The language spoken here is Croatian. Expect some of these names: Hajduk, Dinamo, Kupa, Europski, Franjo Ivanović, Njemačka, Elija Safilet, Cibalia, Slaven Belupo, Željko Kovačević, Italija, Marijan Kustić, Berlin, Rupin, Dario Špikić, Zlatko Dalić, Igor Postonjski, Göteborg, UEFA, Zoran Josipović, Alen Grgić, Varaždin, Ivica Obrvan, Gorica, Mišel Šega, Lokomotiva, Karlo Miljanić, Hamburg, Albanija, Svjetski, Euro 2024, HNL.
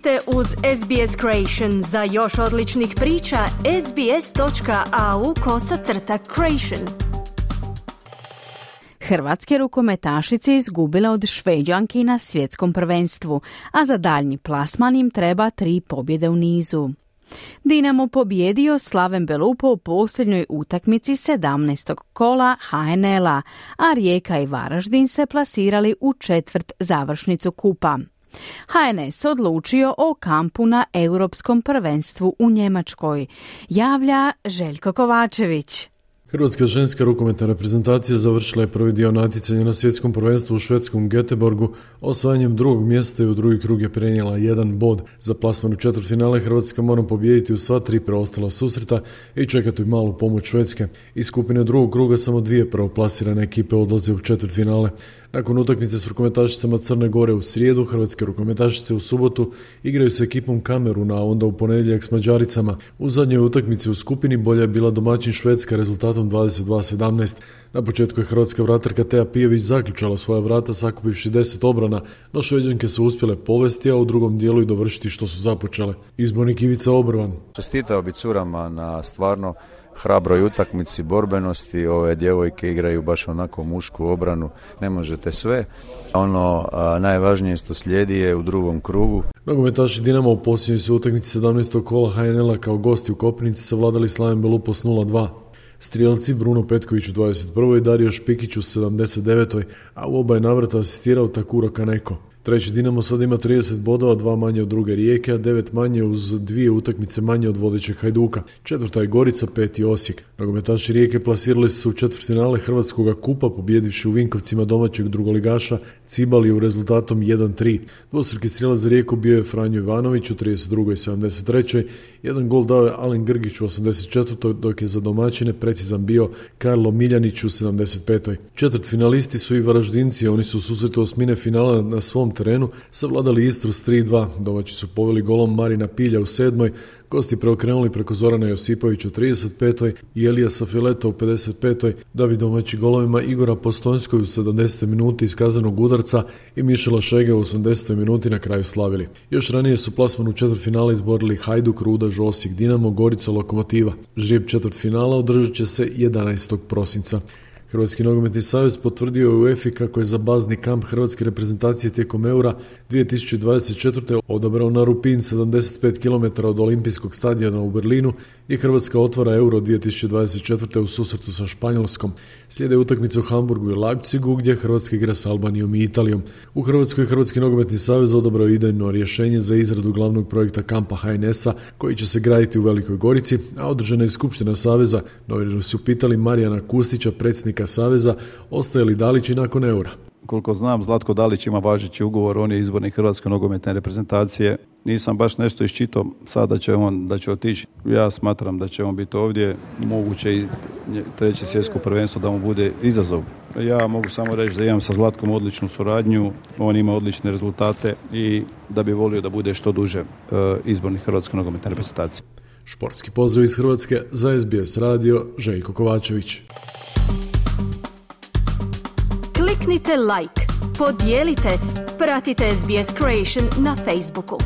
ste uz SBS Creation. Za još odličnih priča, sbs.au/creation. Hrvatske rukometašice izgubile od Šveđanki na svjetskom prvenstvu, a za daljnji plasman im treba 3 pobjede u nizu. Dinamo pobijedio Slaven Belupo u posljednjoj utakmici 17. kola HNL-a, a Rijeka i Varaždin se plasirali u četvrt završnicu Kupa. HNS odlučio o kampu na Europskom prvenstvu u Njemačkoj, javlja Željko Kovačević. Hrvatska ženska rukometna reprezentacija završila je prvi dio natjecanja na svjetskom prvenstvu u švedskom Göteborgu, osvajanjem 2. mjesta i u drugi krug je prenijela 1 bod. Za plasman u četvrtfinale Hrvatska mora pobijediti u sva 3 preostala susreta i čekati malu pomoć Švedske. Iz skupine drugog kruga samo 2 prvoplasirane ekipe odlaze u četvrtfinale. Nakon utakmice s rukometašicama Crne Gore u srijedu, hrvatske rukometašice u subotu igraju s ekipom Kameruna, a onda u ponedjeljak s Mađaricama. U zadnjoj utakmici u skupini bolja je bila domaćin Švedska rezultatom 22-17. Na početku je hrvatska vratarka Teja Pijević zaključala svoja vrata sakupivši 10 obrana, no Šveđanke su uspjele povesti, a u drugom dijelu i dovršiti što su započele. Izbornik Ivica Obrvan. Čestitao bi curama na stvarno hrabroj utakmici, borbenosti. Ove djevojke igraju baš onako mušku obranu, ne možete sve. Najvažnije što slijedi je u drugom krugu. Nogometaši Dinamo u posljednjoj su utakmici 17. kola HNL-a kao gosti u Kopnici savladali Slaven Belupo s 0-2. Strijelci Bruno Petković u 21. i Dario Špikić u 79. a u oba je navrata asistirao Takuro Kaneko. Treći Dinamo sad ima 30 bodova, 2 manje od druge Rijeke, a 9 manje uz 2 utakmice manje od vodećeg Hajduka. 4. je Gorica, 5. Osijek. Nogometaši Rijeke plasirali su u četvrtfinale Hrvatskoga kupa, pobjedivši u Vinkovcima domaćeg drugoligaša Cibaliju rezultatom 1-3. Dvostruki strijelac za Rijeku bio je Franjo Ivanović u 32. i 73. 1 gol dao je Alen Grgić u 84. dok je za domaćine precizan bio Karlo Miljanić u 75. Četvrtfinalisti su i Varaždinci, oni su u susretu osmine finala na svom terenu savladali Istru s 3-2. Domaći su poveli golom Marina Pilja u 7. Gosti preokrenuli preko Zorana Josipovića u 35. i Elija Safileta u 55. da bi domaći golovima Igora Postonjskoj u 70. minuti iz kaznenog udarca i Mišela Šege u 80. minuti na kraju slavili. Još ranije su plasman u četvrtfinale izborili Hajduk, Rudaž, Osijek, Dinamo, Gorica, Lokomotiva. Žrijeb četvrtfinala održat će se 11. prosinca. Hrvatski nogometni savez potvrdio je UEFA kako je za bazni kamp hrvatske reprezentacije tijekom Eura 2024. odabrao na Rupin 75 km od olimpijskog stadiona u Berlinu, gdje Hrvatska otvara Euro 2024. u susretu sa Španjolskom. Slijede utakmice u Hamburgu i Leipzigu, gdje Hrvatska igra s Albanijom i Italijom. U Hrvatskoj Hrvatski nogometni savez odabrao idejno rješenje za izradu glavnog projekta kampa HNS-a koji će se graditi u Velikoj Gorici, a održana je skupština saveza. Novinari su pitali Marijana Kustića, predsjednika saveza, ostaje li Dalić i nakon Eura. Koliko znam, Zlatko Dalić ima važeći ugovor, on je izbornik hrvatske nogometne reprezentacije. Nisam baš nešto iščitao sada da će otići. Ja smatram da će on biti ovdje, moguće i 3. svjetsko prvenstvo da mu bude izazov. Ja mogu samo reći da imam sa Zlatkom odličnu suradnju, on ima odlične rezultate i da bi volio da bude što duže izbornik hrvatske nogometne reprezentacije. Športski pozdrav iz Hrvatske za SBS radio, Željko Kovačević. Kliknite like, podijelite, pratite SBS Creation na Facebooku.